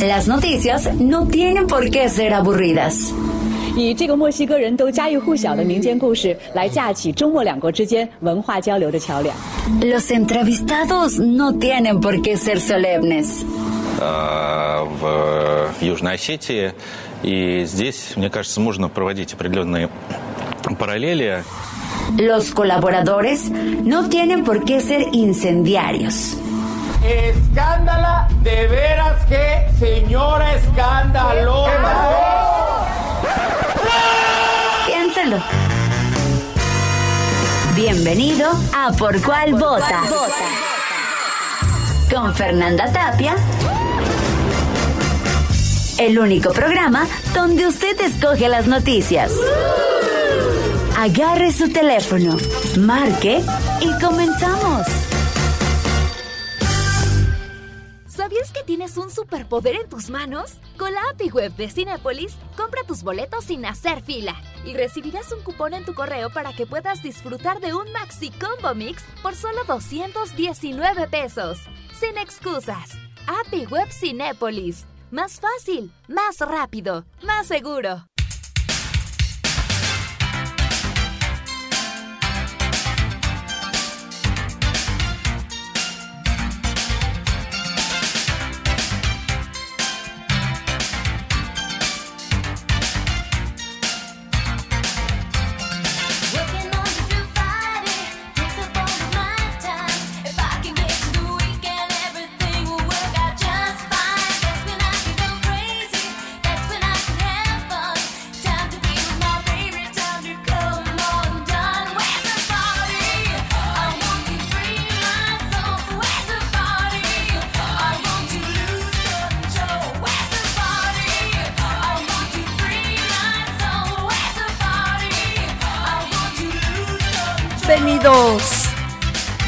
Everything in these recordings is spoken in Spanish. Las noticias no tienen por qué ser aburridas. 以这个墨西哥人都家喻户晓的民间故事来架起中墨两国之间文化交流的桥梁。 Los entrevistados no tienen por qué ser solemnes. В Южной Осетии, и здесь, мне кажется, можно проводить определенные параллели. Los colaboradores no tienen por qué ser incendiarios. Escándala, de veras que señora escandalosa. Piénselo. Bienvenido a Por Cual Vota. Con Fernanda Tapia. El único programa donde usted escoge las noticias. Agarre su teléfono, marque y comenzamos. ¿Sabías que tienes un superpoder en tus manos? Con la API Web de Cinépolis, compra tus boletos sin hacer fila y recibirás un cupón en tu correo para que puedas disfrutar de un Maxi Combo Mix por solo $219. Sin excusas. API Web Cinépolis. Más fácil, más rápido, más seguro.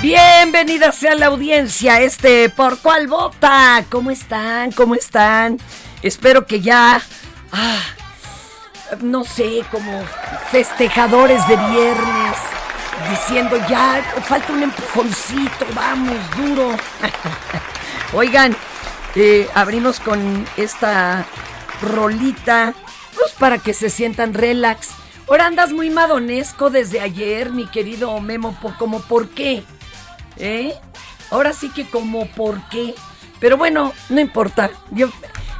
Bienvenidos sean la audiencia, Por Cual Vota. ¿Cómo están? ¿Cómo están? Espero que ya, no sé, como festejadores de viernes, diciendo ya, falta un empujoncito, vamos, duro. Oigan, abrimos con esta rolita, pues para que se sientan relax. Ahora andas muy madonesco desde ayer, mi querido Memo, como por qué, Ahora sí que como por qué, pero bueno, no importa, yo,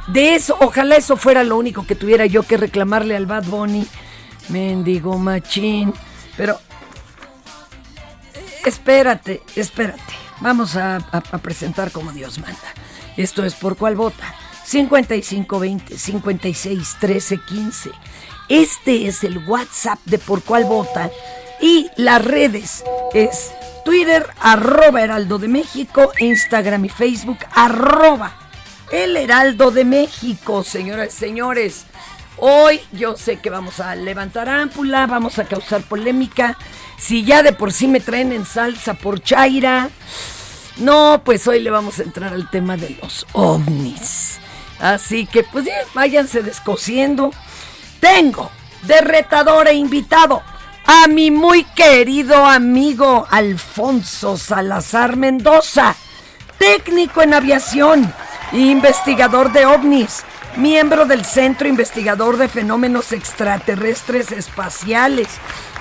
de eso, ojalá eso fuera lo único que tuviera yo que reclamarle al Bad Bunny, mendigo machín, pero espérate, vamos a presentar como Dios manda. Esto es Por Cual Vota, 5520 561315. Este es el WhatsApp de Por Cual Vota y las redes es Twitter @Heraldo de México, Instagram y Facebook @El Heraldo de México, señoras y señores. Hoy yo sé que vamos a levantar ámpula, vamos a causar polémica. Si ya de por sí me traen en salsa por Chaira, no, pues hoy le vamos a entrar al tema de los ovnis. Así que pues bien, váyanse descosiendo. Tengo de retador e invitado a mi muy querido amigo Alfonso Salazar Mendoza, técnico en aviación, investigador de ovnis, miembro del Centro Investigador de Fenómenos Extraterrestres Espaciales,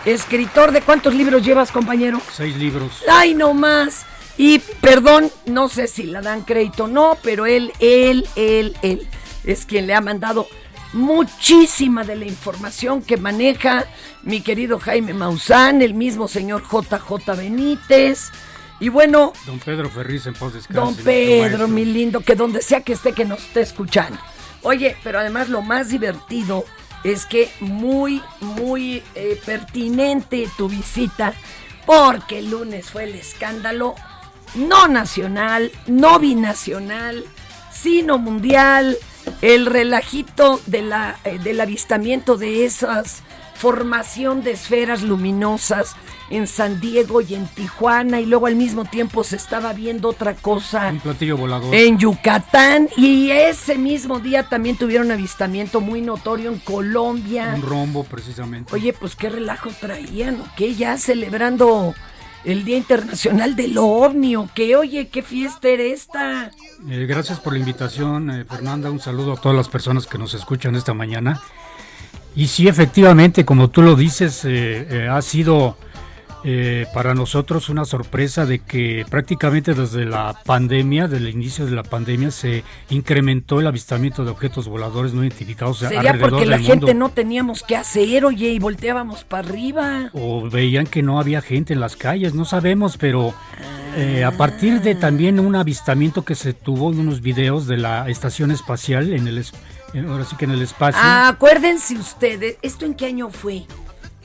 escritor de... ¿Cuántos libros llevas, compañero? 6 libros. ¡Ay, no más! Y, perdón, no sé si la dan crédito o no, pero él es quien le ha mandado muchísima de la información que maneja mi querido Jaime Maussan, el mismo señor JJ Benítez, y bueno... Don Pedro Ferriz, en paz descanse. Don Pedro, mi lindo, que donde sea que esté, que nos esté escuchando. Oye, pero además lo más divertido es que muy pertinente tu visita, porque el lunes fue el escándalo no nacional, no binacional, sino mundial, el relajito de del avistamiento de esas formación de esferas luminosas en San Diego y en Tijuana, y luego al mismo tiempo se estaba viendo otra cosa, un platillo volador, en Yucatán, y ese mismo día también tuvieron avistamiento muy notorio en Colombia. Un rombo, precisamente. Oye, pues qué relajo traían, ¿o qué? Ya celebrando el Día Internacional del OVNI, ¿o qué? Oye, ¿qué fiesta era esta? Gracias por la invitación, Fernanda, un saludo a todas las personas que nos escuchan esta mañana. Y sí, efectivamente, como tú lo dices, ha sido para nosotros una sorpresa de que prácticamente desde la pandemia, desde el inicio de la pandemia, se incrementó el avistamiento de objetos voladores no identificados alrededor del mundo. Sería porque la gente no teníamos qué hacer, oye, y volteábamos para arriba. O veían que no había gente en las calles, no sabemos, pero a partir de también un avistamiento que se tuvo en unos videos de la estación espacial en el ahora sí que en el espacio. Ah, acuérdense ustedes, ¿esto en qué año fue?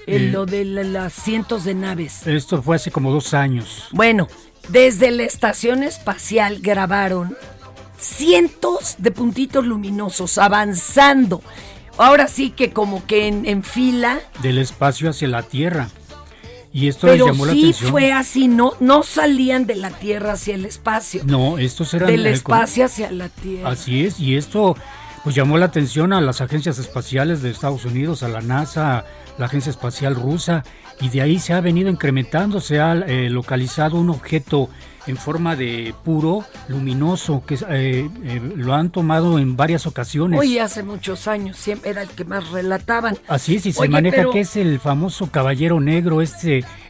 Lo de las cientos de naves. Esto fue hace como 2 años. Bueno, desde la estación espacial grabaron cientos de puntitos luminosos avanzando. Ahora sí que como que en fila. Del espacio hacia la Tierra. Y esto les llamó la atención. Pero sí fue así, no salían de la Tierra hacia el espacio. No, estos eran... Del espacio hacia la Tierra. Así es, y esto... Pues llamó la atención a las agencias espaciales de Estados Unidos, a la NASA, a la Agencia Espacial Rusa, y de ahí se ha venido incrementando, se ha localizado un objeto en forma de puro luminoso, que lo han tomado en varias ocasiones. Hoy hace muchos años, siempre era el que más relataban. Así es, y se maneja que es el famoso Caballero Negro.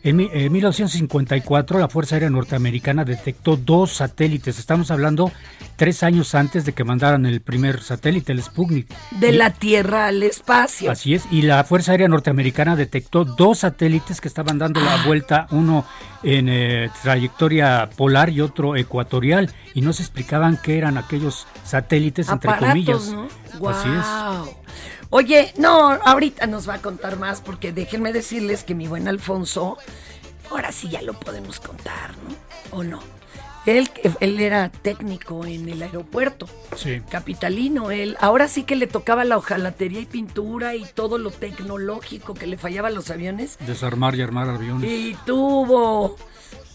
En 1954 la Fuerza Aérea Norteamericana detectó 2 satélites, estamos hablando 3 años antes de que mandaran el primer satélite, el Sputnik. De la Tierra al espacio. Así es, y la Fuerza Aérea Norteamericana detectó 2 satélites que estaban dando la vuelta, uno en trayectoria polar y otro ecuatorial, y no se explicaban qué eran aquellos satélites, aparatos, entre comillas, ¿no? Wow. Así es. Oye, no, ahorita nos va a contar más, porque déjenme decirles que mi buen Alfonso, ahora sí ya lo podemos contar, ¿no? ¿O no? Él era técnico en el aeropuerto, sí, capitalino, él ahora sí que le tocaba la hojalatería y pintura y todo lo tecnológico que le fallaba a los aviones. Desarmar y armar aviones. Y tuvo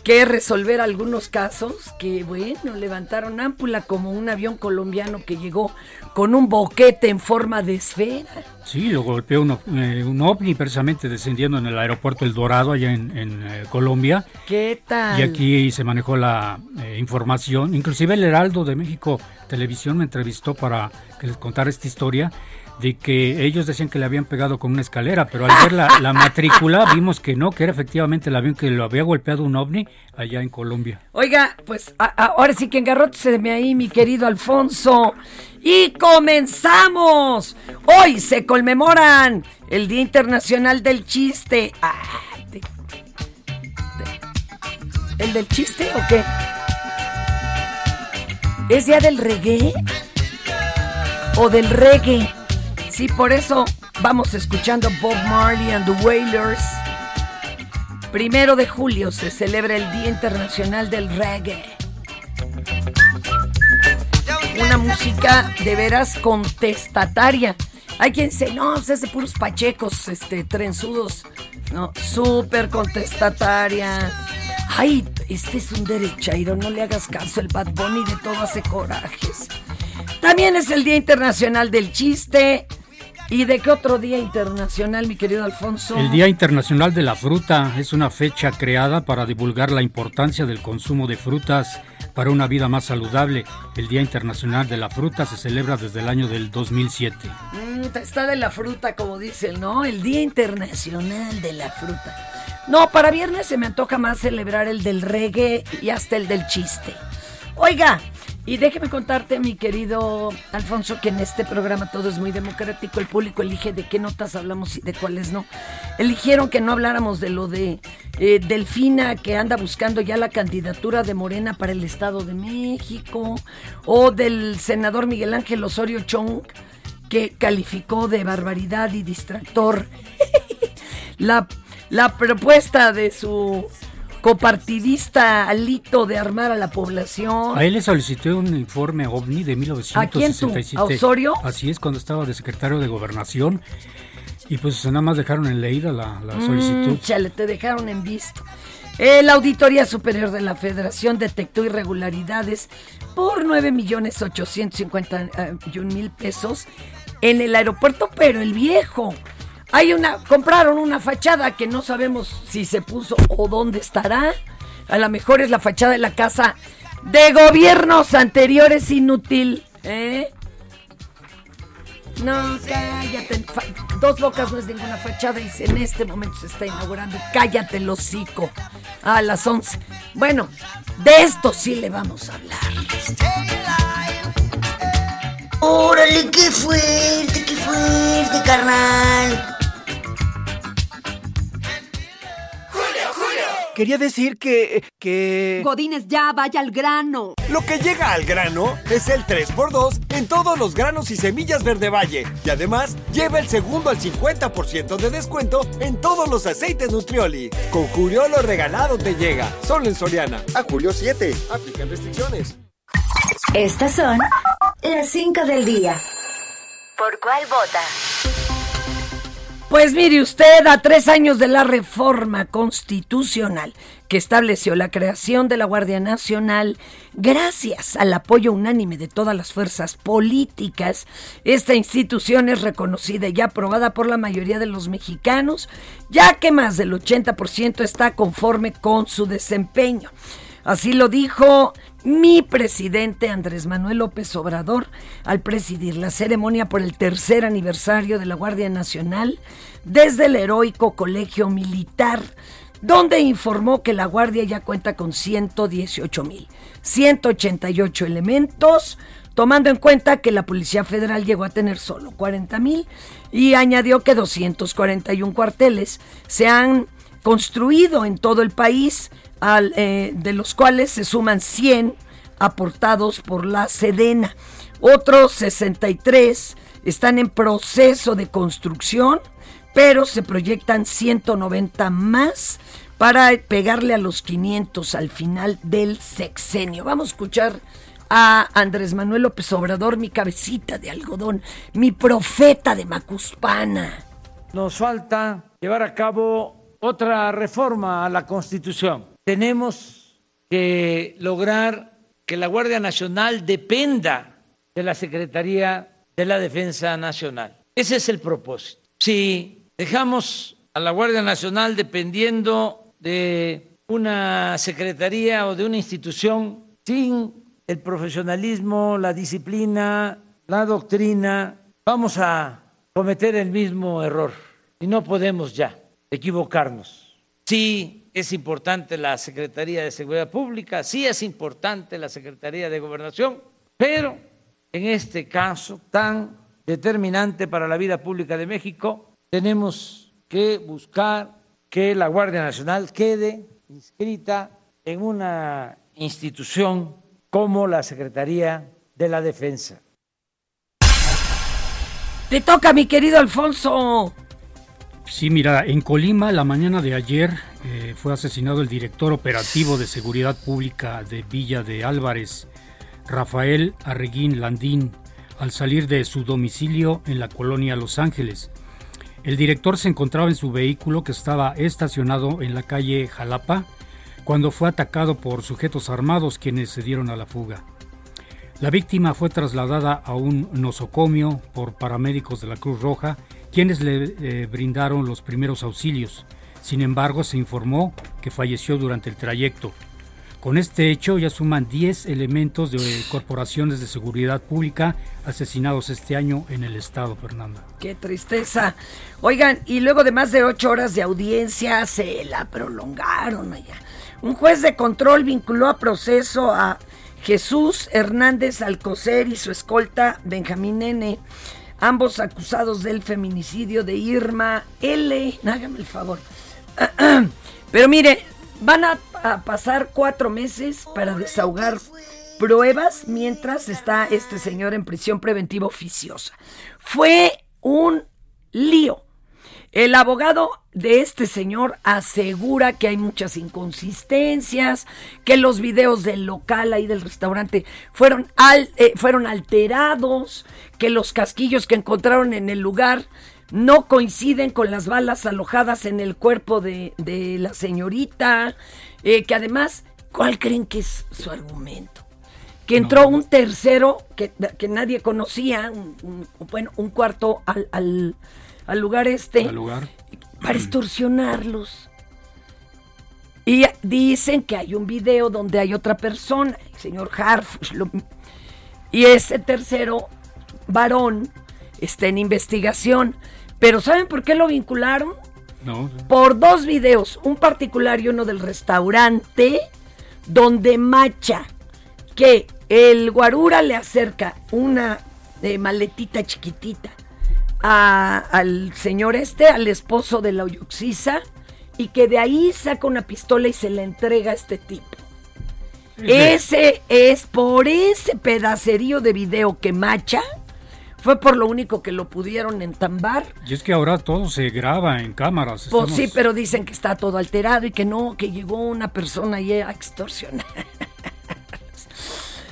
que resolver algunos casos que, bueno, levantaron ámpula, como un avión colombiano que llegó con un boquete en forma de esfera. Sí, lo golpeó un ovni, precisamente descendiendo en el aeropuerto El Dorado, allá en Colombia. ¿Qué tal? Y aquí se manejó la información. Inclusive el Heraldo de México Televisión me entrevistó para que les contara esta historia, de que ellos decían que le habían pegado con una escalera, pero al ver la matrícula vimos que no, que era efectivamente el avión que lo había golpeado un ovni allá en Colombia. Oiga, pues ahora sí que engarróteseme ahí, mi querido Alfonso, y comenzamos. Hoy se conmemoran el Día Internacional del Chiste. ¿El del chiste o qué? ¿Es día del reggae? ¿O del reggae? Sí, por eso vamos escuchando Bob Marley and the Wailers. 1 de julio se celebra el Día Internacional del Reggae. Una música de veras contestataria. Hay quien dice, no, es de puros pachecos, trenzudos. No, súper contestataria. Ay, este es un derechairo, no le hagas caso, el Bad Bunny de todo hace corajes. También es el Día Internacional del Chiste. ¿Y de qué otro día internacional, mi querido Alfonso? El Día Internacional de la Fruta es una fecha creada para divulgar la importancia del consumo de frutas para una vida más saludable. El Día Internacional de la Fruta se celebra desde el año del 2007. Está de la fruta, como dicen, ¿no? El Día Internacional de la Fruta. No, para viernes se me antoja más celebrar el del reggae y hasta el del chiste. Oiga, y déjeme contarte, mi querido Alfonso, que en este programa todo es muy democrático. El público elige de qué notas hablamos y de cuáles no. Eligieron que no habláramos de lo de Delfina, que anda buscando ya la candidatura de Morena para el Estado de México, o del senador Miguel Ángel Osorio Chong, que calificó de barbaridad y distractor la propuesta de su copartidista Alito de armar a la población. A él le solicité un informe OVNI de 1967. ¿A quién tú? ¿A Osorio? Así es, cuando estaba de secretario de Gobernación. Y pues nada más dejaron en leída la solicitud. Chale, te dejaron en visto. La Auditoría Superior de la Federación detectó irregularidades por 9.851.000 pesos en el aeropuerto, pero el viejo. Compraron una fachada que no sabemos si se puso o dónde estará. A lo mejor es la fachada de la casa de gobiernos anteriores, inútil, ¿eh? No, cállate. Dos Bocas no es ninguna fachada y en este momento se está inaugurando. Cállate el hocico. A las 11. Bueno, de esto sí le vamos a hablar. ¡Órale, qué fuerte, carnal! Quería decir que... Godínez, ya vaya al grano. Lo que llega al grano es el 3x2 en todos los granos y semillas Verde Valle. Y además, lleva el segundo al 50% de descuento en todos los aceites Nutrioli. Con Julio lo regalado te llega. Solo en Soriana. A julio 7. Aplican restricciones. Estas son las 5 del día. ¿Por cuál vota? Pues mire usted, a 3 años de la reforma constitucional que estableció la creación de la Guardia Nacional, gracias al apoyo unánime de todas las fuerzas políticas, esta institución es reconocida y aprobada por la mayoría de los mexicanos, ya que más del 80% está conforme con su desempeño. Así lo dijo mi presidente Andrés Manuel López Obrador al presidir la ceremonia por el 3er aniversario de la Guardia Nacional desde el heroico Colegio Militar, donde informó que la Guardia ya cuenta con 118,188 elementos, tomando en cuenta que la Policía Federal llegó a tener solo 40,000 y añadió que 241 cuarteles se han construido en todo el país, de los cuales se suman 100 aportados por la Sedena. Otros 63 están en proceso de construcción, pero se proyectan 190 más para pegarle a los 500 al final del sexenio. Vamos a escuchar a Andrés Manuel López Obrador, mi cabecita de algodón, mi profeta de Macuspana. Nos falta llevar a cabo otra reforma a la Constitución. Tenemos que lograr que la Guardia Nacional dependa de la Secretaría de la Defensa Nacional. Ese es el propósito. Si dejamos a la Guardia Nacional dependiendo de una secretaría o de una institución sin el profesionalismo, la disciplina, la doctrina, vamos a cometer el mismo error y no podemos ya equivocarnos. Si es importante la Secretaría de Seguridad Pública, sí es importante la Secretaría de Gobernación, pero en este caso tan determinante para la vida pública de México, tenemos que buscar que la Guardia Nacional quede inscrita en una institución como la Secretaría de la Defensa. Te toca, mi querido Alfonso. Sí, mira, en Colima la mañana de ayer fue asesinado el director operativo de seguridad pública de Villa de Álvarez, Rafael Arreguín Landín, al salir de su domicilio en la colonia Los Ángeles. El director se encontraba en su vehículo que estaba estacionado en la calle Jalapa cuando fue atacado por sujetos armados quienes se dieron a la fuga. La víctima fue trasladada a un nosocomio por paramédicos de la Cruz Roja, quienes le brindaron los primeros auxilios. Sin embargo, se informó que falleció durante el trayecto. Con este hecho ya suman 10 elementos de corporaciones de seguridad pública asesinados este año en el estado, Fernanda. ¡Qué tristeza! Oigan, y luego de más de 8 horas de audiencia se la prolongaron allá. Un juez de control vinculó a proceso a Jesús Hernández Alcocer y su escolta Benjamín N., ambos acusados del feminicidio de Irma L. Hágame el favor. Pero mire, van a pasar 4 meses para desahogar pruebas mientras está este señor en prisión preventiva oficiosa. Fue un lío. El abogado de este señor asegura que hay muchas inconsistencias, que los videos del local ahí del restaurante fueron alterados, que los casquillos que encontraron en el lugar no coinciden con las balas alojadas en el cuerpo de la señorita, que además, ¿cuál creen que es su argumento? Que entró un tercero que nadie conocía, un cuarto al lugar para extorsionarlos. Y dicen que hay un video donde hay otra persona, el señor Harfush, y ese tercero varón está en investigación. Pero ¿saben por qué lo vincularon? No. Por dos videos, un particular y uno del restaurante, donde macha que el guarura le acerca una maletita chiquitita al señor al esposo de la Oyoxisa, y que de ahí saca una pistola y se la entrega a este tipo. Sí. Ese es por ese pedacerío de video que macha, fue por lo único que lo pudieron entambar. Y es que ahora todo se graba en cámaras. Pues sí, pero dicen que está todo alterado y que no, que llegó una persona y a extorsionar.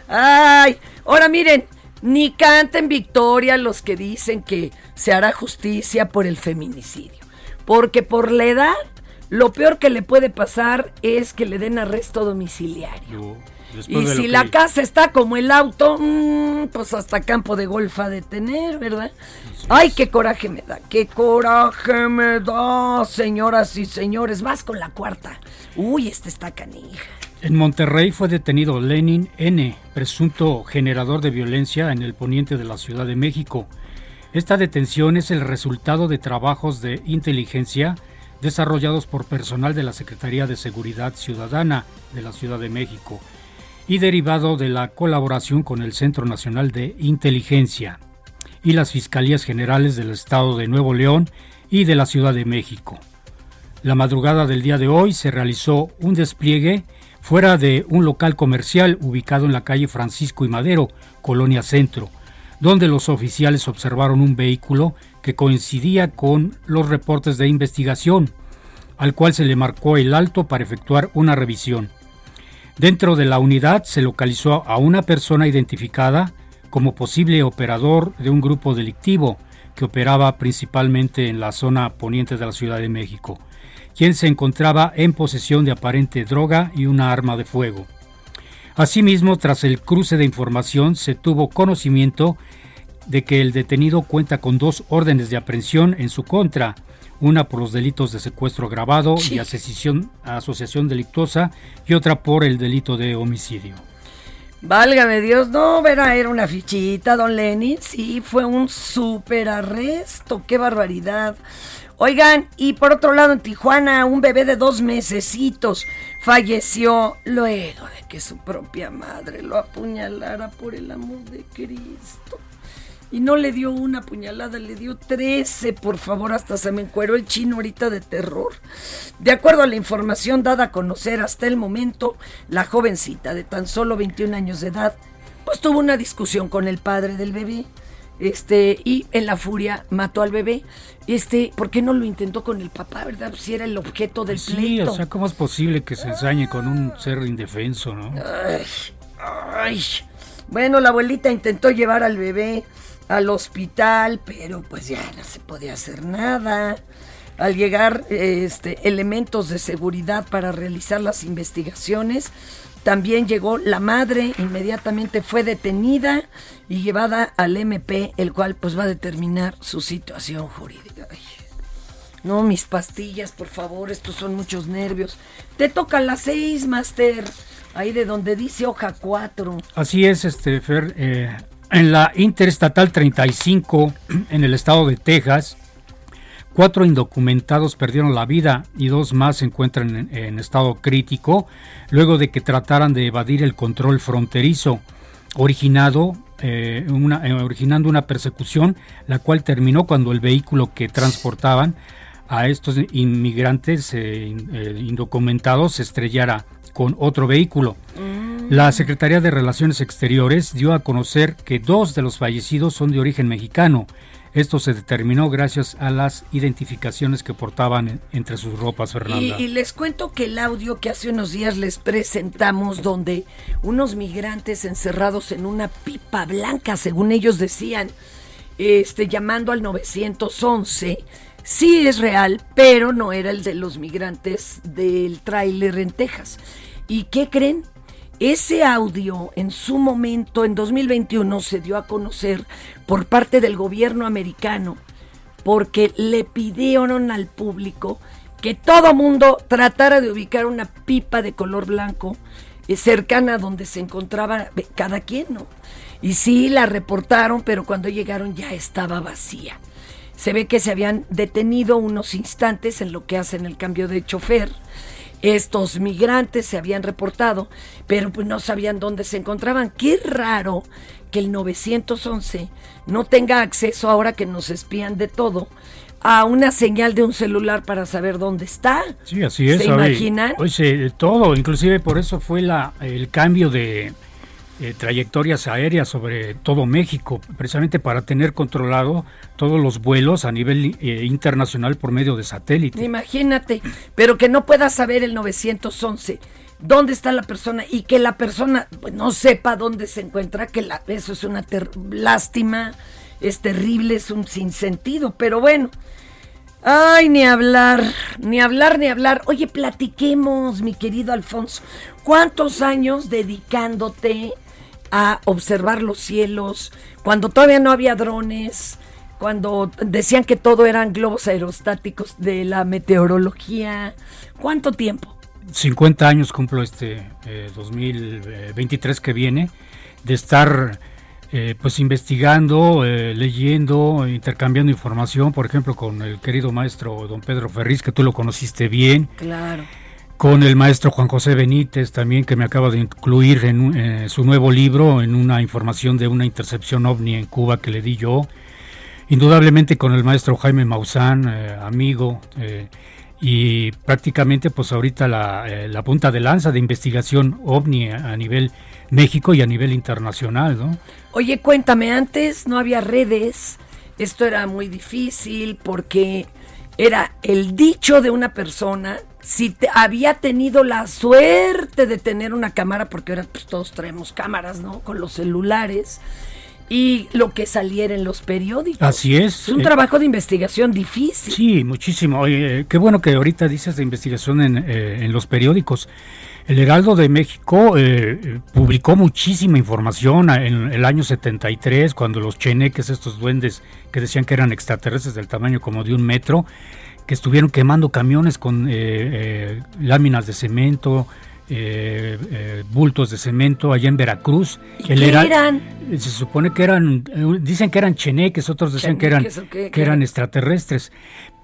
Ay, ahora miren, ni canten victoria los que dicen que se hará justicia por el feminicidio, porque por la edad lo peor que le puede pasar es que le den arresto domiciliario. Y si la casa está como el auto, pues hasta campo de golf ha de tener, ¿verdad? Entonces, ay, qué coraje me da, señoras y señores. Vas con la cuarta. Uy, esta está canija. En Monterrey fue detenido Lenin N., presunto generador de violencia en el poniente de la Ciudad de México. Esta detención es el resultado de trabajos de inteligencia desarrollados por personal de la Secretaría de Seguridad Ciudadana de la Ciudad de México y derivado de la colaboración con el Centro Nacional de Inteligencia y las Fiscalías Generales del Estado de Nuevo León y de la Ciudad de México. La madrugada del día de hoy se realizó un despliegue fuera de un local comercial ubicado en la calle Francisco y Madero, Colonia Centro, donde los oficiales observaron un vehículo que coincidía con los reportes de investigación, al cual se le marcó el alto para efectuar una revisión. Dentro de la unidad se localizó a una persona identificada como posible operador de un grupo delictivo que operaba principalmente en la zona poniente de la Ciudad de México, quien se encontraba en posesión de aparente droga y una arma de fuego. Asimismo, tras el cruce de información, se tuvo conocimiento de que el detenido cuenta con 2 órdenes de aprehensión en su contra, una por los delitos de secuestro agravado y asociación delictuosa, y otra por el delito de homicidio. Válgame Dios, no, verá, era una fichita, don Lenin, sí, fue un súper arresto, qué barbaridad. Oigan, y por otro lado en Tijuana, un bebé de 2 mesecitos falleció luego de que su propia madre lo apuñalara, por el amor de Cristo. Y no le dio una puñalada, le dio 13, por favor, hasta se me encueró el chino ahorita de terror. De acuerdo a la información dada a conocer hasta el momento, la jovencita de tan solo 21 años de edad, pues tuvo una discusión con el padre del bebé. Y en la furia mató al bebé. ¿Por qué no lo intentó con el papá, verdad? Pues si era el objeto del pleito. Sí, o sea, ¿cómo es posible que se ensañe con un ser indefenso, no? Ay. Bueno, la abuelita intentó llevar al bebé al hospital, pero pues ya no se podía hacer nada. Al llegar elementos de seguridad para realizar las investigaciones, también llegó la madre, inmediatamente fue detenida y llevada al MP, el cual pues va a determinar su situación jurídica. Ay, no, mis pastillas, por favor, estos son muchos nervios. Te toca las 6, Master, ahí de donde dice hoja 4. Así es, Fer, en la Interestatal 35, en el estado de Texas, 4 indocumentados perdieron la vida y 2 más se encuentran en estado crítico luego de que trataran de evadir el control fronterizo, originando una persecución, la cual terminó cuando el vehículo que transportaban a estos inmigrantes indocumentados se estrellara con otro vehículo. La Secretaría de Relaciones Exteriores dio a conocer que 2 de los fallecidos son de origen mexicano, Esto se determinó gracias a las identificaciones que portaban entre sus ropas, Fernanda. Y les cuento que el audio que hace unos días les presentamos, donde unos migrantes encerrados en una pipa blanca, según ellos decían, llamando al 911, sí es real, pero no era el de los migrantes del tráiler en Texas. ¿Y qué creen? Ese audio en su momento, en 2021, se dio a conocer por parte del gobierno americano porque le pidieron al público que todo mundo tratara de ubicar una pipa de color blanco cercana a donde se encontraba cada quien, ¿no? Y sí, la reportaron, pero cuando llegaron ya estaba vacía. Se ve que se habían detenido unos instantes en lo que hacen el cambio de chofer. Estos migrantes se habían reportado, pero pues no sabían dónde se encontraban. Qué raro que el 911 no tenga acceso, ahora que nos espían de todo, a una señal de un celular para saber dónde está. Sí, así es. ¿Se imaginan? Pues todo, inclusive por eso fue el cambio de trayectorias aéreas sobre todo México, precisamente para tener controlado todos los vuelos a nivel internacional por medio de satélite. Imagínate, pero que no pueda saber el 911 dónde está la persona y que la persona pues no sepa dónde se encuentra, que eso es una lástima, es terrible, es un sinsentido, pero bueno. Ay, ni hablar. Oye, platiquemos, mi querido Alfonso, ¿cuántos años dedicándote a observar los cielos, cuando todavía no había drones, cuando decían que todo eran globos aerostáticos de la meteorología? ¿Cuánto tiempo? 50 años cumplo 2023 que viene, de estar investigando, leyendo, intercambiando información, por ejemplo, con el querido maestro don Pedro Ferriz, que tú lo conociste bien. Claro. Con el maestro Juan José Benítez también, que me acaba de incluir en su nuevo libro, en una información de una intercepción ovni en Cuba que le di yo. Indudablemente con el maestro Jaime Maussan, amigo, y prácticamente pues ahorita la punta de lanza de investigación ovni a nivel México y a nivel internacional, ¿no? Oye, cuéntame, antes no había redes, esto era muy difícil porque era el dicho de una persona. Si había tenido la suerte de tener una cámara, porque ahora pues todos traemos cámaras, ¿no? Con los celulares y lo que saliera en los periódicos. Así es. Es un trabajo de investigación difícil. Sí, muchísimo. Oye, qué bueno que ahorita dices de investigación en los periódicos. El Heraldo de México publicó muchísima información en el año 73, cuando los cheneques, estos duendes que decían que eran extraterrestres del tamaño como de 1 metro, que estuvieron quemando camiones con láminas de cemento, bultos de cemento allá en Veracruz. ¿Y qué eran? Se supone que eran, dicen que eran cheneques, otros decían que eran extraterrestres.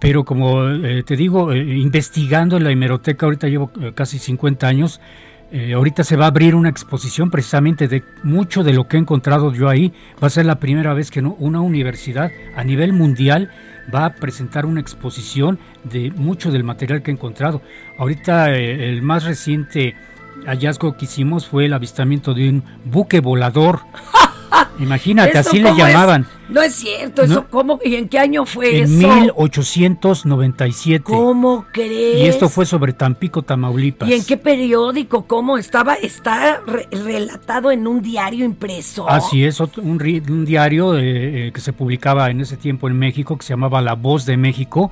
Pero como te digo, investigando en la hemeroteca, ahorita llevo casi 50 años, ahorita se va a abrir una exposición precisamente de mucho de lo que he encontrado yo ahí. Va a ser la primera vez que una universidad a nivel mundial va a presentar una exposición de mucho del material que he encontrado. Ahorita el más reciente hallazgo que hicimos fue el avistamiento de un buque volador. Imagínate, así le llamaban. No es cierto, ¿eso cómo? ¿Y en qué año fue eso? En 1897. ¿Cómo crees? Y esto fue sobre Tampico, Tamaulipas. ¿Y en qué periódico? ¿Cómo estaba? Está relatado en un diario impreso. Así es, un diario que se publicaba en ese tiempo en México, que se llamaba La Voz de México.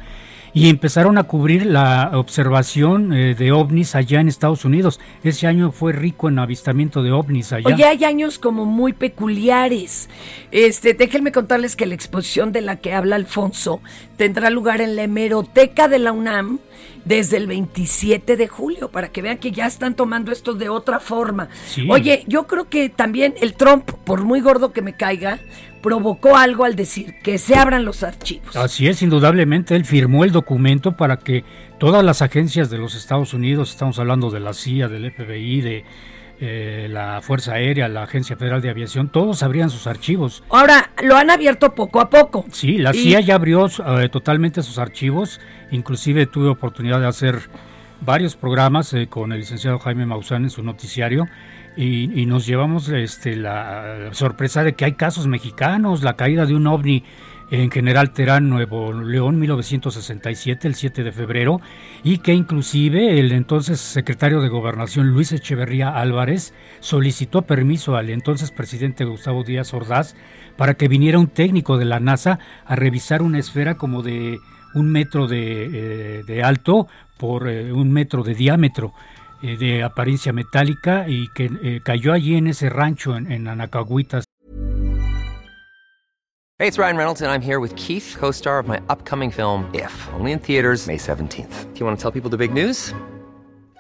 Y empezaron a cubrir la observación de ovnis allá en Estados Unidos. Ese año fue rico en avistamiento de ovnis allá. Oye, hay años como muy peculiares. Déjenme contarles que la exposición de la que habla Alfonso tendrá lugar en la hemeroteca de la UNAM desde el 27 de julio, para que vean que ya están tomando esto de otra forma. Sí. Oye, yo creo que también el Trump, por muy gordo que me caiga, provocó algo al decir que se abran los archivos. Así es, indudablemente, él firmó el documento para que todas las agencias de los Estados Unidos, estamos hablando de la CIA, del FBI, de la Fuerza Aérea, la Agencia Federal de Aviación, todos abrían sus archivos. Ahora, lo han abierto poco a poco. Sí, la CIA ya abrió totalmente sus archivos, inclusive tuve oportunidad de hacer varios programas con el licenciado Jaime Maussan en su noticiario, y nos llevamos la sorpresa de que hay casos mexicanos, la caída de un ovni en General Terán, Nuevo León, 1967, el 7 de febrero, y que inclusive el entonces secretario de Gobernación, Luis Echeverría Álvarez, solicitó permiso al entonces presidente Gustavo Díaz Ordaz para que viniera un técnico de la NASA a revisar una esfera como de 1 metro de alto por 1 metro de diámetro, de apariencia metálica, y que cayó allí en ese rancho en Anacahuitas. Hey, it's Ryan Reynolds, and I'm here with Keith, co-star of my upcoming film, If, only in theaters May 17th. Do you want to tell people the big news?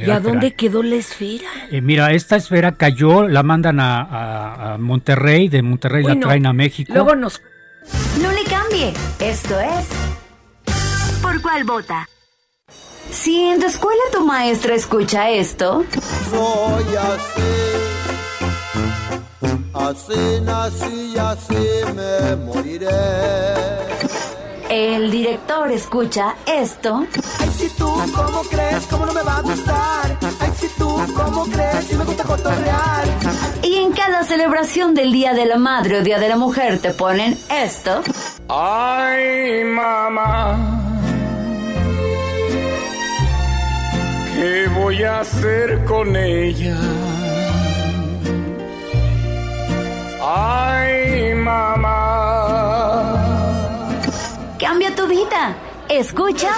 ¿Y a dónde quedó la esfera? Mira, esta esfera cayó, la mandan a Monterrey, de Monterrey la traen a México. Luego nos... No le cambie, esto es... ¿Por cuál vota? Si en tu escuela tu maestra escucha esto... Soy así, así nací y así me moriré. El director escucha esto. Ay, si tú, ¿cómo crees? ¿Cómo no me va a gustar? Ay, si tú, ¿cómo crees? Si me gusta cotorrear. Y en cada celebración del Día de la Madre o Día de la Mujer te ponen esto. Ay, mamá, ¿qué voy a hacer con ella? Ay, mamá. Cambia tu vida. Escucha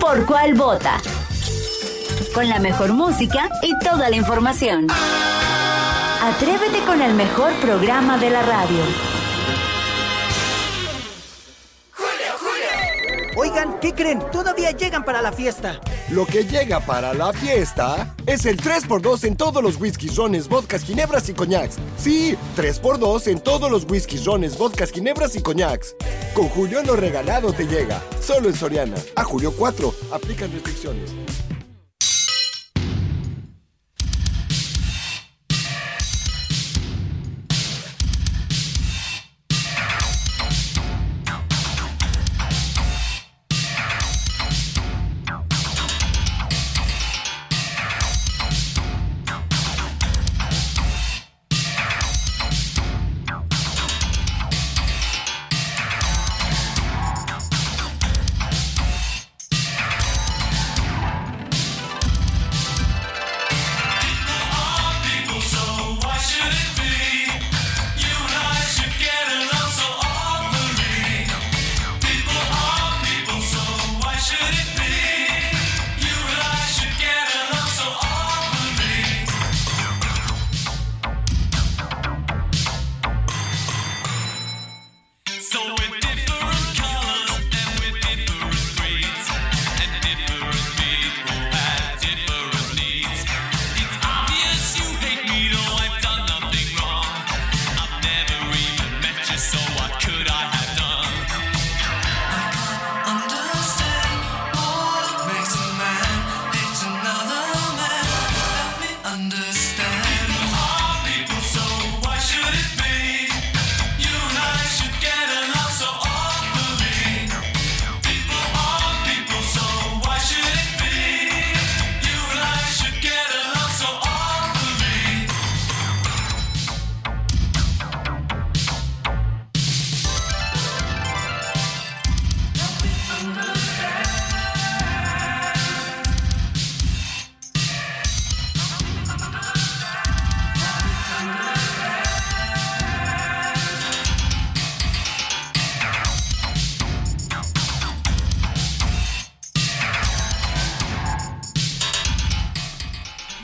Por Cuál Vota. Con la mejor música y toda la información. Atrévete con el mejor programa de la radio. Oigan, ¿qué creen? Todavía llegan para la fiesta. Lo que llega para la fiesta es el 3x2 en todos los whiskies, rones, vodkas, ginebras y coñacs. Sí, 3x2 en todos los whiskies, rones, vodkas, ginebras y coñacs. Con Julio lo regalado te llega. Solo en Soriana. A julio 4. Aplican restricciones.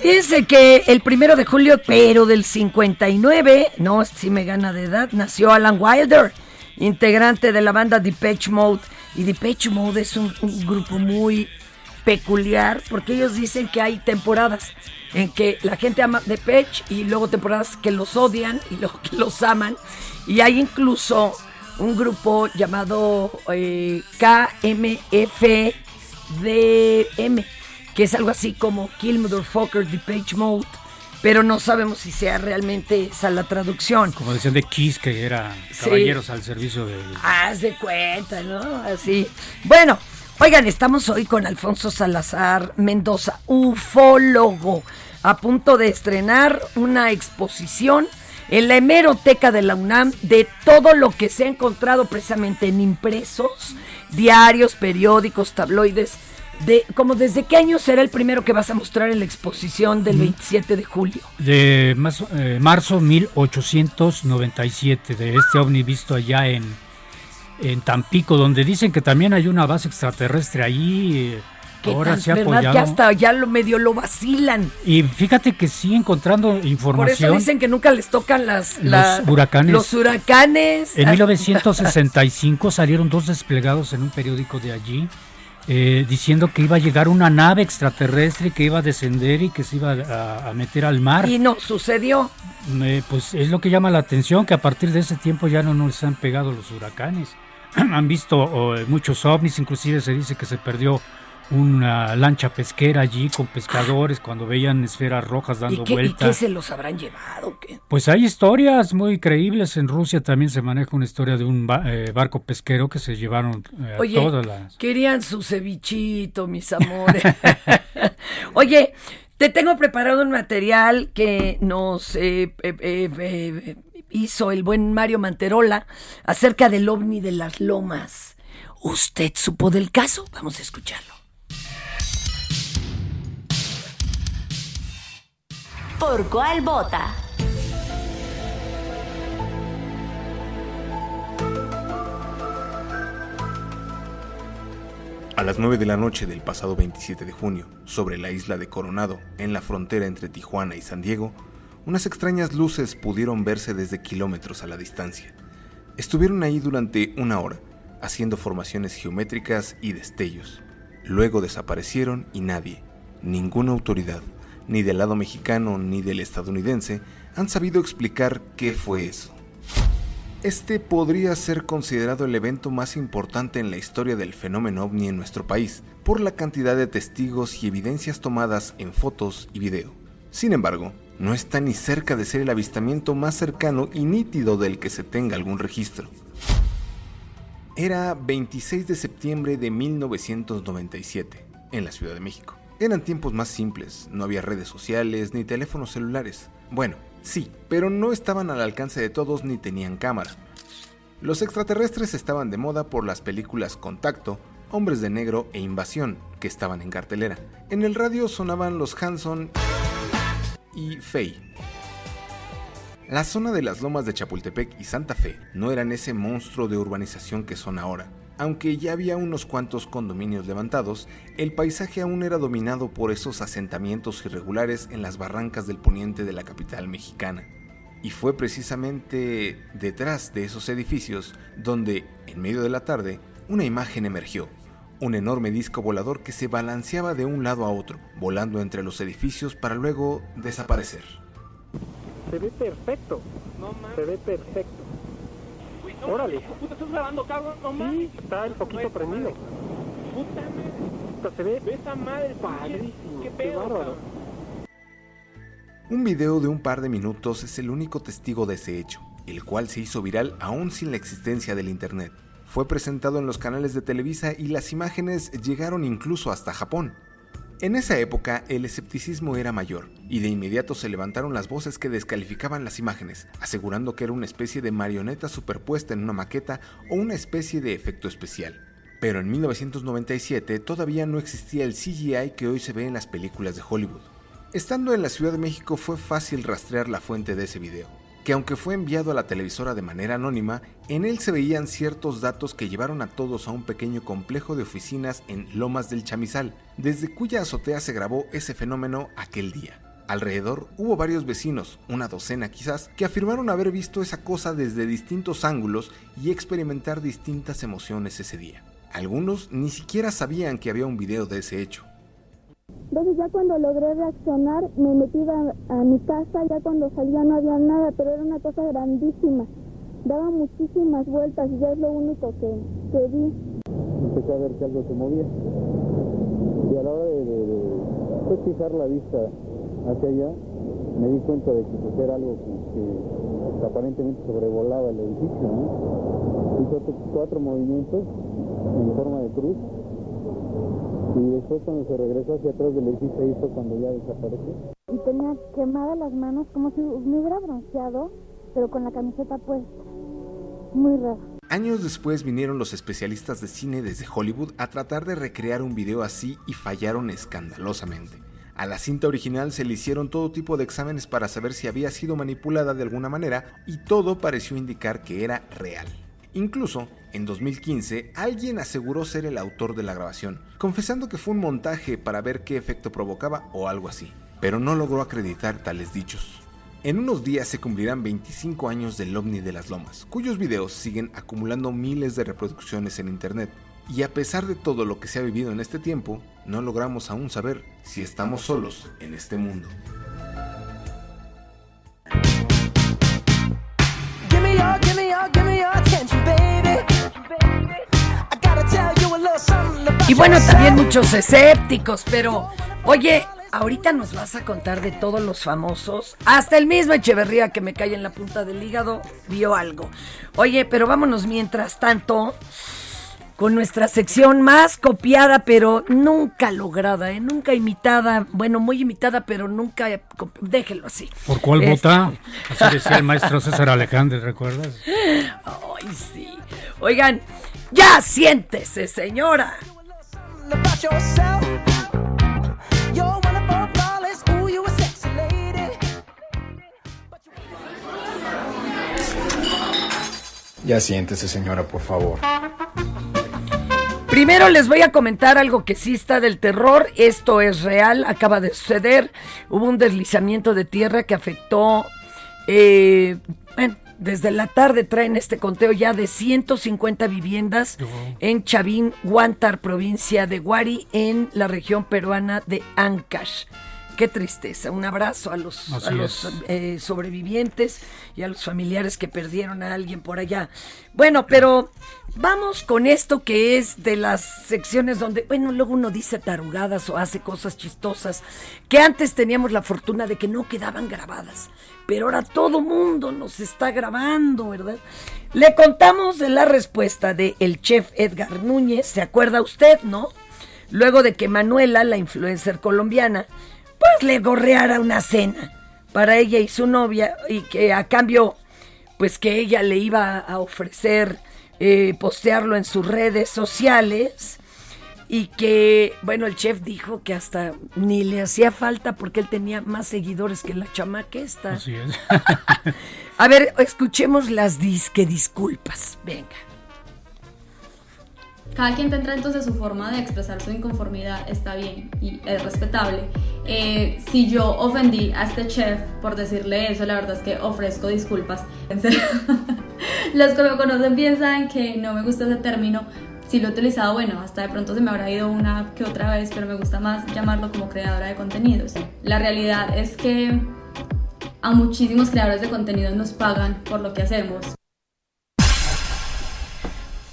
Dice que el 1 de julio, pero del 59, no, si me gana de edad, nació Alan Wilder, integrante de la banda Depeche Mode. Y Depeche Mode es un grupo muy peculiar, porque ellos dicen que hay temporadas en que la gente ama Depeche y luego temporadas que los odian y luego que los aman. Y hay incluso un grupo llamado KMF DDM, que es algo así como Kill Motherfucker Depeche Mode, pero no sabemos si sea realmente esa la traducción. Como decían de Kiss, que era caballeros al servicio de... Haz de cuenta, ¿no? Así. Bueno, oigan, estamos hoy con Alfonso Salazar Mendoza, ufólogo, a punto de estrenar una exposición en la hemeroteca de la UNAM de todo lo que se ha encontrado precisamente en impresos, diarios, periódicos, tabloides. ¿Como desde qué año será el primero que vas a mostrar en la exposición del 27 de julio? De marzo 1897, de este ovni visto allá en Tampico, donde dicen que también hay una base extraterrestre ahí. Ahora se ha apoyado. Que hasta ya lo medio lo vacilan. Y fíjate que sí, encontrando información. Por eso dicen que nunca les tocan los huracanes. Los huracanes. En 1965 salieron dos desplegados en un periódico de allí, diciendo que iba a llegar una nave extraterrestre, que iba a descender y que se iba a meter al mar. Y no sucedió. Pues es lo que llama la atención, que a partir de ese tiempo ya no nos han pegado los huracanes. Han visto muchos ovnis, inclusive se dice que se perdió una lancha pesquera allí con pescadores cuando veían esferas rojas dando vueltas. ¿Y qué se los habrán llevado? ¿Qué? Pues hay historias muy creíbles. En Rusia también se maneja una historia de un barco pesquero que se llevaron todas las... Querían su cevichito, mis amores. Oye, te tengo preparado un material que nos hizo el buen Mario Manterola acerca del ovni de las Lomas. ¿Usted supo del caso? Vamos a escucharlo. ¿Por cuál vota? A las 9 de la noche del pasado 27 de junio, sobre la isla de Coronado, en la frontera entre Tijuana y San Diego, unas extrañas luces pudieron verse desde kilómetros a la distancia. Estuvieron ahí durante una hora, haciendo formaciones geométricas y destellos. Luego desaparecieron y nadie, ninguna autoridad, ni del lado mexicano ni del estadounidense, han sabido explicar qué fue eso. Este podría ser considerado el evento más importante en la historia del fenómeno ovni en nuestro país, por la cantidad de testigos y evidencias tomadas en fotos y video. Sin embargo, no está ni cerca de ser el avistamiento más cercano y nítido del que se tenga algún registro. Era 26 de septiembre de 1997, en la Ciudad de México. Eran tiempos más simples, no había redes sociales ni teléfonos celulares. Bueno, sí, pero no estaban al alcance de todos ni tenían cámara. Los extraterrestres estaban de moda por las películas Contacto, Hombres de Negro e Invasión, que estaban en cartelera. En el radio sonaban los Hanson y Faye. La zona de las Lomas de Chapultepec y Santa Fe no eran ese monstruo de urbanización que son ahora. Aunque ya había unos cuantos condominios levantados, el paisaje aún era dominado por esos asentamientos irregulares en las barrancas del poniente de la capital mexicana. Y fue precisamente detrás de esos edificios donde, en medio de la tarde, una imagen emergió. Un enorme disco volador que se balanceaba de un lado a otro, volando entre los edificios para luego desaparecer. Se ve perfecto, se ve perfecto. Órale. Puta, ¿estás grabando, cabrón? No mames. Sí, está un poquito prendido. Puta madre. Se ve esa madre, padrísimo. Qué pedo, cabrón. Un video de un par de minutos es el único testigo de ese hecho, el cual se hizo viral aún sin la existencia del internet. Fue presentado en los canales de Televisa y las imágenes llegaron incluso hasta Japón. En esa época el escepticismo era mayor y de inmediato se levantaron las voces que descalificaban las imágenes, asegurando que era una especie de marioneta superpuesta en una maqueta o una especie de efecto especial. Pero en 1997 todavía no existía el CGI que hoy se ve en las películas de Hollywood. Estando en la Ciudad de México fue fácil rastrear la fuente de ese video, que aunque fue enviado a la televisora de manera anónima, en él se veían ciertos datos que llevaron a todos a un pequeño complejo de oficinas en Lomas del Chamizal, desde cuya azotea se grabó ese fenómeno aquel día. Alrededor hubo varios vecinos, una docena quizás, que afirmaron haber visto esa cosa desde distintos ángulos y experimentar distintas emociones ese día. Algunos ni siquiera sabían que había un video de ese hecho. Entonces ya cuando logré reaccionar me metí a mi casa, ya cuando salía no había nada, pero era una cosa grandísima, daba muchísimas vueltas y ya es lo único que vi. Empecé a ver que algo se movía. y a la hora de fijar la vista hacia allá, me di cuenta de que pues, era algo que aparentemente sobrevolaba el edificio, ¿no? Hizo cuatro movimientos en forma de cruz, y después cuando se regresó hacia atrás del edificio hizo cuando ya desapareció. Y tenía quemadas las manos como si me hubiera bronceado, pero con la camiseta puesta. Muy raro. Años después vinieron los especialistas de cine desde Hollywood a tratar de recrear un video así y fallaron escandalosamente. A la cinta original se le hicieron todo tipo de exámenes para saber si había sido manipulada de alguna manera y todo pareció indicar que era real. Incluso, en 2015, alguien aseguró ser el autor de la grabación, confesando que fue un montaje para ver qué efecto provocaba o algo así, pero no logró acreditar tales dichos. En unos días se cumplirán 25 años del OVNI de las Lomas, cuyos videos siguen acumulando miles de reproducciones en internet, y a pesar de todo lo que se ha vivido en este tiempo, no logramos aún saber si estamos solos en este mundo. Y bueno, también muchos escépticos, pero oye, ahorita nos vas a contar de todos los famosos, hasta el mismo Echeverría que me cae en la punta del hígado, vio algo. Oye, pero vámonos mientras tanto con nuestra sección más copiada, pero nunca lograda, nunca imitada, bueno, muy imitada, pero nunca, déjelo así. ¿Por cuál vota? Así decía el maestro César Alejandro, ¿recuerdas? Ay, sí. Oigan, ya siéntese, señora. Ya siéntese, señora, por favor. Primero les voy a comentar algo que sí está del terror. Esto es real, acaba de suceder. Hubo un deslizamiento de tierra que afectó... desde la tarde traen este conteo ya de 150 viviendas en Chavín, Huántar, provincia de Huari, en la región peruana de Ancash. Qué tristeza. Un abrazo a los sobrevivientes y a los familiares que perdieron a alguien por allá. Bueno, pero vamos con esto que es de las secciones donde, bueno, luego uno dice tarugadas o hace cosas chistosas, que antes teníamos la fortuna de que no quedaban grabadas. Pero ahora todo mundo nos está grabando, ¿verdad? Le contamos de la respuesta de el chef Edgar Núñez, ¿se acuerda usted, no? Luego de que Manuela, la influencer colombiana, pues le gorreara una cena para ella y su novia, y que a cambio, pues que ella le iba a ofrecer postearlo en sus redes sociales, y que, bueno, el chef dijo que hasta ni le hacía falta porque él tenía más seguidores que la chamaca esta. Así es. A ver, escuchemos las disque disculpas, venga. Cada quien tendrá entonces su forma de expresar su inconformidad, está bien y es respetable. Si yo ofendí a este chef por decirle eso, la verdad es que ofrezco disculpas. Los que me conocen bien saben que no me gusta ese término. Si lo he utilizado, bueno, hasta de pronto se me habrá ido una que otra vez, pero me gusta más llamarlo como creadora de contenidos. La realidad es que a muchísimos creadores de contenidos nos pagan por lo que hacemos.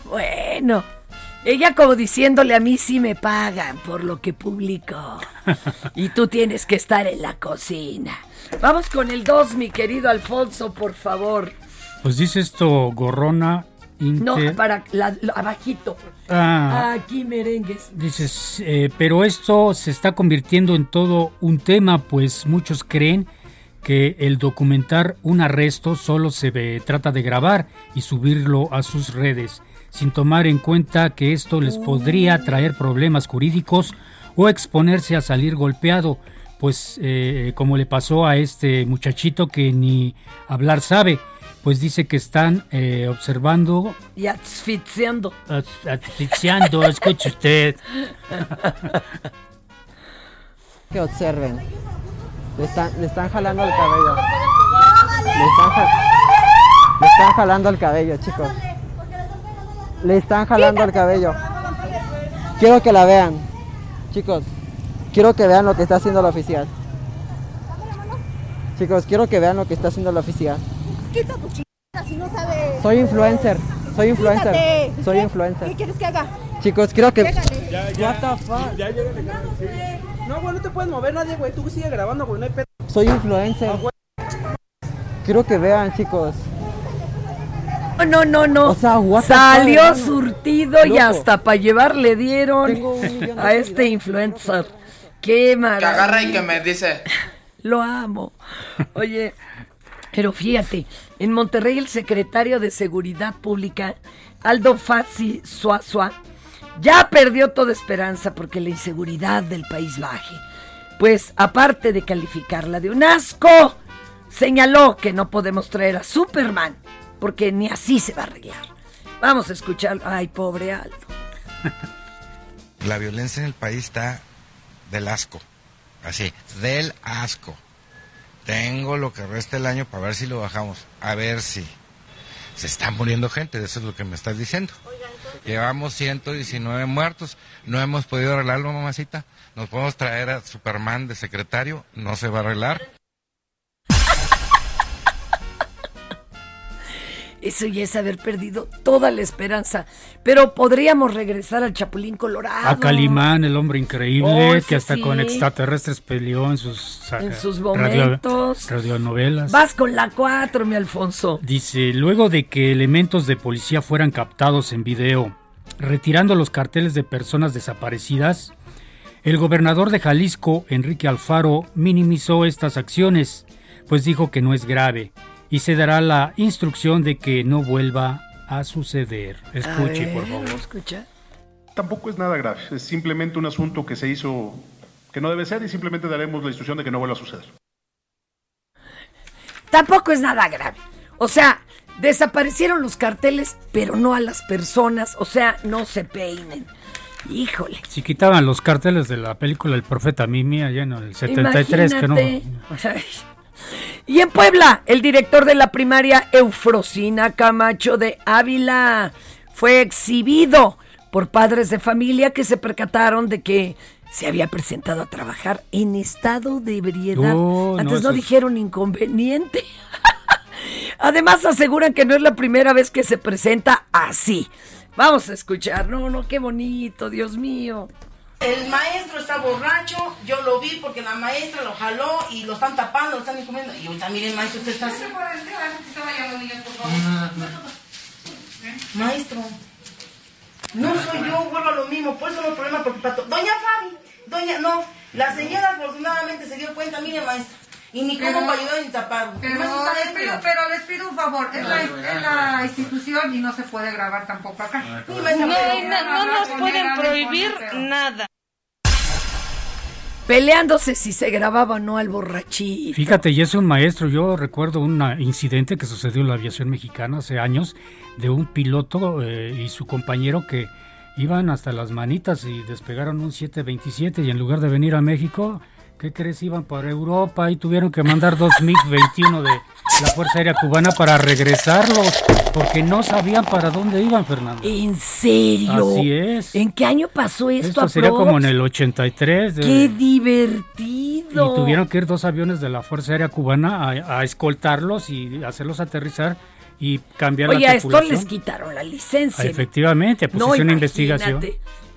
Bueno... Ella como diciéndole, a mí sí me pagan por lo que publico y tú tienes que estar en la cocina. Vamos con el 2, mi querido Alfonso, por favor. Pues dice esto, gorrona... No, para abajito. Aquí merengues. Dices, pero esto se está convirtiendo en todo un tema, pues muchos creen que el documentar un arresto solo se trata de grabar y subirlo a sus redes, sin tomar en cuenta que esto les podría traer problemas jurídicos o exponerse a salir golpeado, pues como le pasó a este muchachito que ni hablar sabe, pues dice que están observando... Y asfixiando. Asfixiando, escuche usted. Que observen. Le están jalando el cabello. Le están jalando el cabello, chicos. Le están jalando el cabello. Quiero que la vean. Chicos, quiero que vean lo que está haciendo la oficial. Soy influencer, soy influencer. Fíjate. Soy influencer. ¿Qué quieres que haga? Chicos, creo que... Ya, llégale. No, güey, no te puedes mover nadie, güey. Tú sigue grabando, güey, no hay pedo. Soy influencer. Quiero que vean, chicos. No. O sea, salió surtido y hasta para llevar le dieron a este influencer. Qué maravilla. Que agarra y que me dice. Lo amo. Oye, pero fíjate, en Monterrey el secretario de Seguridad Pública, Aldo Fassi Suazua, ya perdió toda esperanza porque la inseguridad del país baje. Pues, aparte de calificarla de un asco, señaló que no podemos traer a Superman, porque ni así se va a arreglar. Vamos a escuchar. Ay, pobre Aldo. La violencia en el país está del asco. Así, del asco. Tengo lo que resta el año para ver si lo bajamos. A ver si. Se está muriendo gente, eso es lo que me estás diciendo. Oiga, entonces... Llevamos 119 muertos. No hemos podido arreglarlo, mamacita. Nos podemos traer a Superman de secretario. No se va a arreglar. Eso ya es haber perdido toda la esperanza. Pero podríamos regresar al Chapulín Colorado. A Calimán, el hombre increíble, que hasta con extraterrestres peleó en sus momentos. Radionovelas. Vas con la 4, mi Alfonso. Dice, luego de que elementos de policía fueran captados en video, retirando los carteles de personas desaparecidas, el gobernador de Jalisco, Enrique Alfaro, minimizó estas acciones, pues dijo que no es grave. Y se dará la instrucción de que no vuelva a suceder. Escuche, por favor. Escucha. Tampoco es nada grave. Es simplemente un asunto que se hizo que no debe ser y simplemente daremos la instrucción de que no vuelva a suceder. Tampoco es nada grave. O sea, desaparecieron los carteles, pero no a las personas. O sea, no se peinen. Híjole. Si quitaban los carteles de la película El Profeta Mimi allá en el 73, imagínate. Que no... Ay. Y en Puebla, el director de la primaria Eufrosina Camacho de Ávila fue exhibido por padres de familia que se percataron de que se había presentado a trabajar en estado de ebriedad. Antes no dijeron inconveniente. Además aseguran que no es la primera vez que se presenta así. Vamos a escuchar. No, qué bonito, Dios mío. El maestro está borracho, yo lo vi porque la maestra lo jaló y lo están tapando, lo están encomiendo. Y ahorita, miren, maestro, usted está así. Maestro, no soy yo, vuelvo a lo mismo, por eso no hay problema, porque para doña Fabi, la señora afortunadamente se dio cuenta, mire, maestra, y ni cómo para ayudar ni tapar. Pero les pido un favor, es la institución y no se puede grabar tampoco acá. No nos pueden prohibir nada. Peleándose si se grababa o no al borrachito. Fíjate, y es un maestro. Yo recuerdo un incidente que sucedió en la aviación mexicana hace años de un piloto y su compañero que iban hasta las manitas y despegaron un 727 y en lugar de venir a México... ¿Qué crees? Iban para Europa y tuvieron que mandar dos MiG-21 de la Fuerza Aérea Cubana para regresarlos, porque no sabían para dónde iban, Fernando. ¿En serio? Así es. ¿En qué año pasó esto? Esto sería como en el 83. ¡Qué divertido! Y tuvieron que ir dos aviones de la Fuerza Aérea Cubana a escoltarlos y hacerlos aterrizar y cambiar la tripulación. Oye, a esto les quitaron la licencia. Efectivamente, pues es una investigación.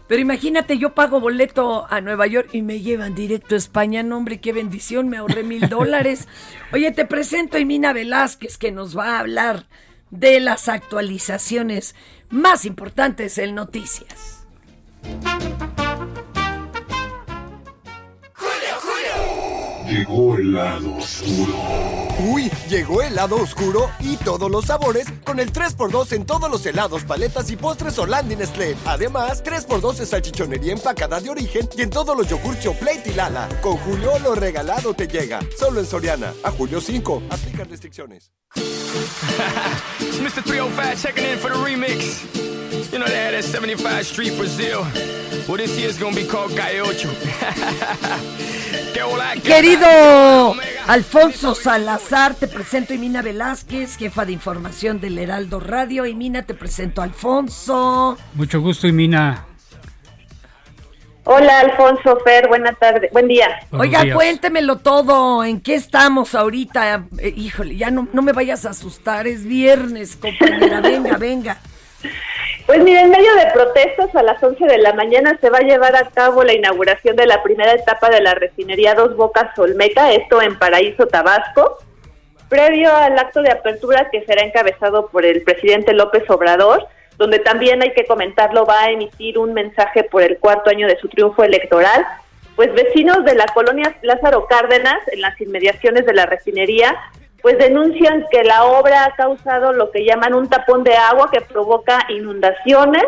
Pero imagínate, yo pago boleto a Nueva York y me llevan directo a España. No, hombre, qué bendición, me ahorré $1,000. Oye, te presento a Emina Velázquez, que nos va a hablar de las actualizaciones más importantes en Noticias. Llegó el lado oscuro. Uy, llegó el lado oscuro y todos los sabores con el 3x2 en todos los helados, paletas y postres Holanda y Nestlé. Además, 3x2 en salchichonería empacada de origen y en todos los yogurts Yoplait y Lala. Con Julio lo regalado te llega. Solo en Soriana. A julio 5. Aplican restricciones. Mr. 305 checking in for the remix. You know that at 75 Street, Brazil. Well, this year's gonna be called Gaiocho. Querido Alfonso Salazar, te presento a Emina Velázquez, jefa de información del Heraldo Radio. Emina, te presento a Alfonso. Mucho gusto, Emina. Hola, Alfonso, Fer, buena tarde, buen día. Oiga, cuéntemelo todo, ¿en qué estamos ahorita? Híjole, ya no me vayas a asustar, es viernes, compañera, venga. Pues mira, en medio de protestas, a las 11 de la mañana se va a llevar a cabo la inauguración de la primera etapa de la refinería Dos Bocas Olmeca, esto en Paraíso, Tabasco, previo al acto de apertura que será encabezado por el presidente López Obrador, donde también, hay que comentarlo, va a emitir un mensaje por el cuarto año de su triunfo electoral. Pues vecinos de la colonia Lázaro Cárdenas, en las inmediaciones de la refinería, pues denuncian que la obra ha causado lo que llaman un tapón de agua que provoca inundaciones,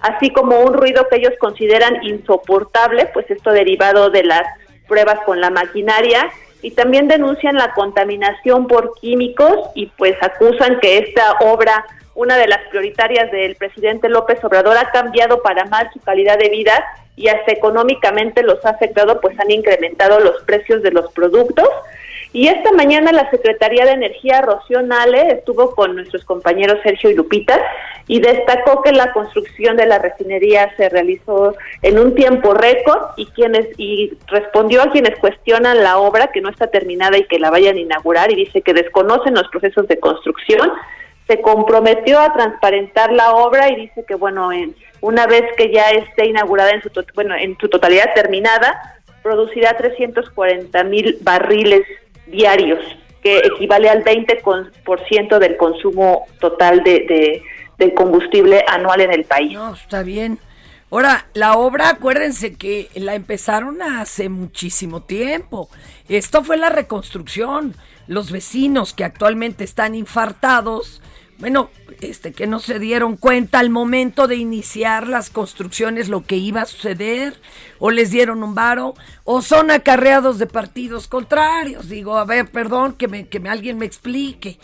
así como un ruido que ellos consideran insoportable, pues esto derivado de las pruebas con la maquinaria, y también denuncian la contaminación por químicos y pues acusan que esta obra, una de las prioritarias del presidente López Obrador, ha cambiado para mal su calidad de vida y hasta económicamente los ha afectado, pues han incrementado los precios de los productos. Y esta mañana la Secretaría de Energía, Rocío Nale, estuvo con nuestros compañeros Sergio y Lupita y destacó que la construcción de la refinería se realizó en un tiempo récord y respondió a quienes cuestionan la obra, que no está terminada y que la vayan a inaugurar, y dice que desconocen los procesos de construcción. Se comprometió a transparentar la obra y dice que, bueno, una vez que ya esté inaugurada en su totalidad terminada, producirá 340,000 barriles diarios, que equivale al 20% del consumo total del combustible anual en el país. No, está bien. Ahora, la obra, acuérdense que la empezaron hace muchísimo tiempo. Esto fue la reconstrucción. Los vecinos que actualmente están infartados, bueno, que no se dieron cuenta al momento de iniciar las construcciones lo que iba a suceder, o les dieron un varo, o son acarreados de partidos contrarios. Digo, a ver, perdón, que alguien me explique.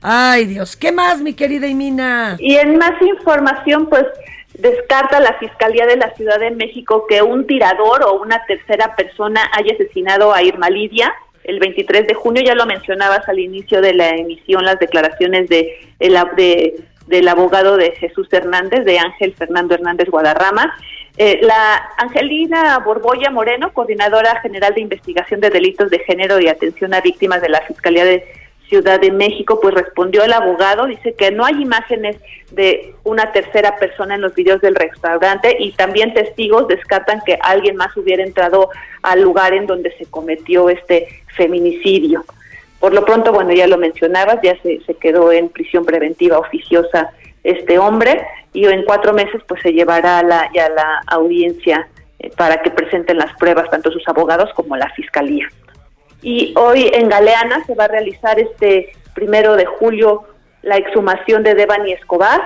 Ay, Dios, ¿qué más, mi querida Imina? Y en más información, pues, descarta la Fiscalía de la Ciudad de México que un tirador o una tercera persona haya asesinado a Irma Lidia el 23 de junio. Ya lo mencionabas al inicio de la emisión, las declaraciones del abogado de Jesús Hernández, de Ángel Fernando Hernández Guadarrama. La Angelina Borbolla Moreno, coordinadora general de investigación de delitos de género y atención a víctimas de la Fiscalía de Ciudad de México, pues respondió el abogado, dice que no hay imágenes de una tercera persona en los videos del restaurante y también testigos descartan que alguien más hubiera entrado al lugar en donde se cometió este feminicidio. Por lo pronto, bueno, ya lo mencionabas, ya se quedó en prisión preventiva oficiosa este hombre y en 4 meses pues se llevará a la audiencia para que presenten las pruebas tanto sus abogados como la fiscalía. Y hoy en Galeana se va a realizar este 1 de julio la exhumación de Devani Escobar.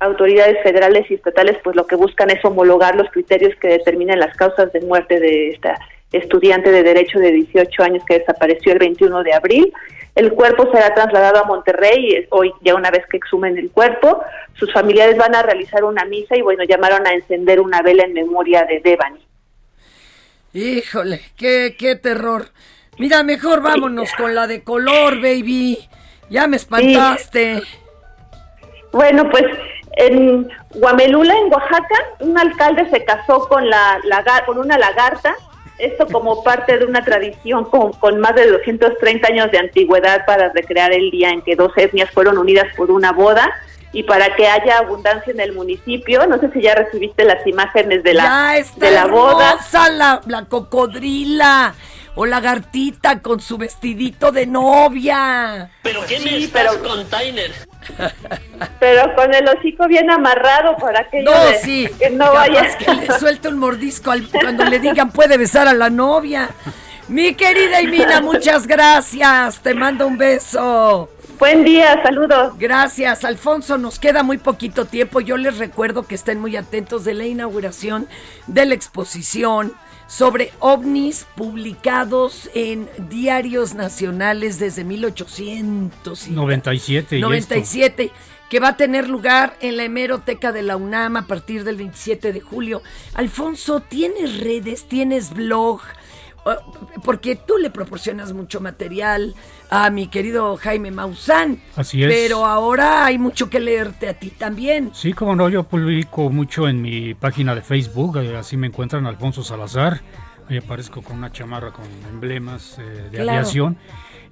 Autoridades federales y estatales pues lo que buscan es homologar los criterios que determinan las causas de muerte de esta estudiante de Derecho de 18 años que desapareció el 21 de abril. El cuerpo será trasladado a Monterrey y hoy, ya una vez que exhumen el cuerpo, sus familiares van a realizar una misa y bueno, llamaron a encender una vela en memoria de Devani. Híjole, qué terror. Mira, mejor vámonos con la de color, baby. Ya me espantaste. Sí. Bueno, pues en Huamelula, en Oaxaca, un alcalde se casó con una lagarta. Esto como parte de una tradición con más de 230 años de antigüedad para recrear el día en que dos etnias fueron unidas por una boda y para que haya abundancia en el municipio. No sé si ya recibiste las imágenes de la boda. Hermosa la cocodrila. O lagartita con su vestidito de novia. ¿Pero qué me estás con Tainer? Pero con el hocico bien amarrado para que que no vaya. Que le suelte un mordisco cuando le digan puede besar a la novia. Mi querida Imina, muchas gracias. Te mando un beso. Buen día, saludos. Gracias, Alfonso. Nos queda muy poquito tiempo. Yo les recuerdo que estén muy atentos de la inauguración de la exposición sobre ovnis publicados en diarios nacionales desde 1897, que va a tener lugar en la hemeroteca de la UNAM a partir del 27 de julio. Alfonso, ¿tienes redes? ¿Tienes blog? Porque tú le proporcionas mucho material a mi querido Jaime Maussan. Así es. Pero ahora hay mucho que leerte a ti también. Sí, como no, yo publico mucho en mi página de Facebook, así me encuentran Alfonso Salazar. Ahí aparezco con una chamarra con emblemas de aviación.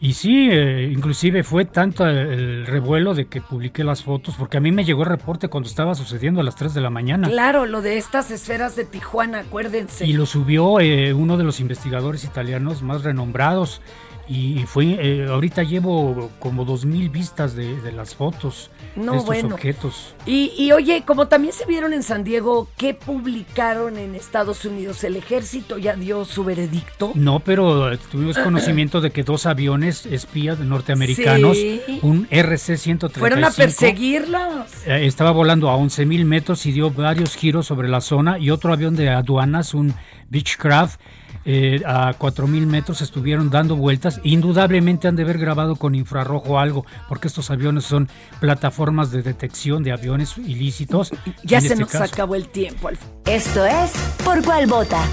Y sí, inclusive fue tanto el revuelo de que publiqué las fotos, porque a mí me llegó el reporte cuando estaba sucediendo a las 3 de la mañana. Claro, lo de estas esferas de Tijuana, acuérdense. Y lo subió uno de los investigadores italianos más renombrados. Y fue, ahorita llevo como 2,000 vistas de las fotos de estos objetos. Y oye, como también se vieron en San Diego, ¿qué publicaron en Estados Unidos? ¿El ejército ya dio su veredicto? No, pero tuvimos conocimiento de que 2 aviones espías norteamericanos, un RC-135. Fueron a perseguirlos. Estaba volando a 11,000 metros y dio varios giros sobre la zona. Y otro avión de aduanas, un Beechcraft, a 4,000 metros estuvieron dando vueltas. Indudablemente han de haber grabado con infrarrojo algo, porque estos aviones son plataformas de detección de aviones ilícitos. Ya se nos acabó el tiempo. Esto es Por Cual Vota.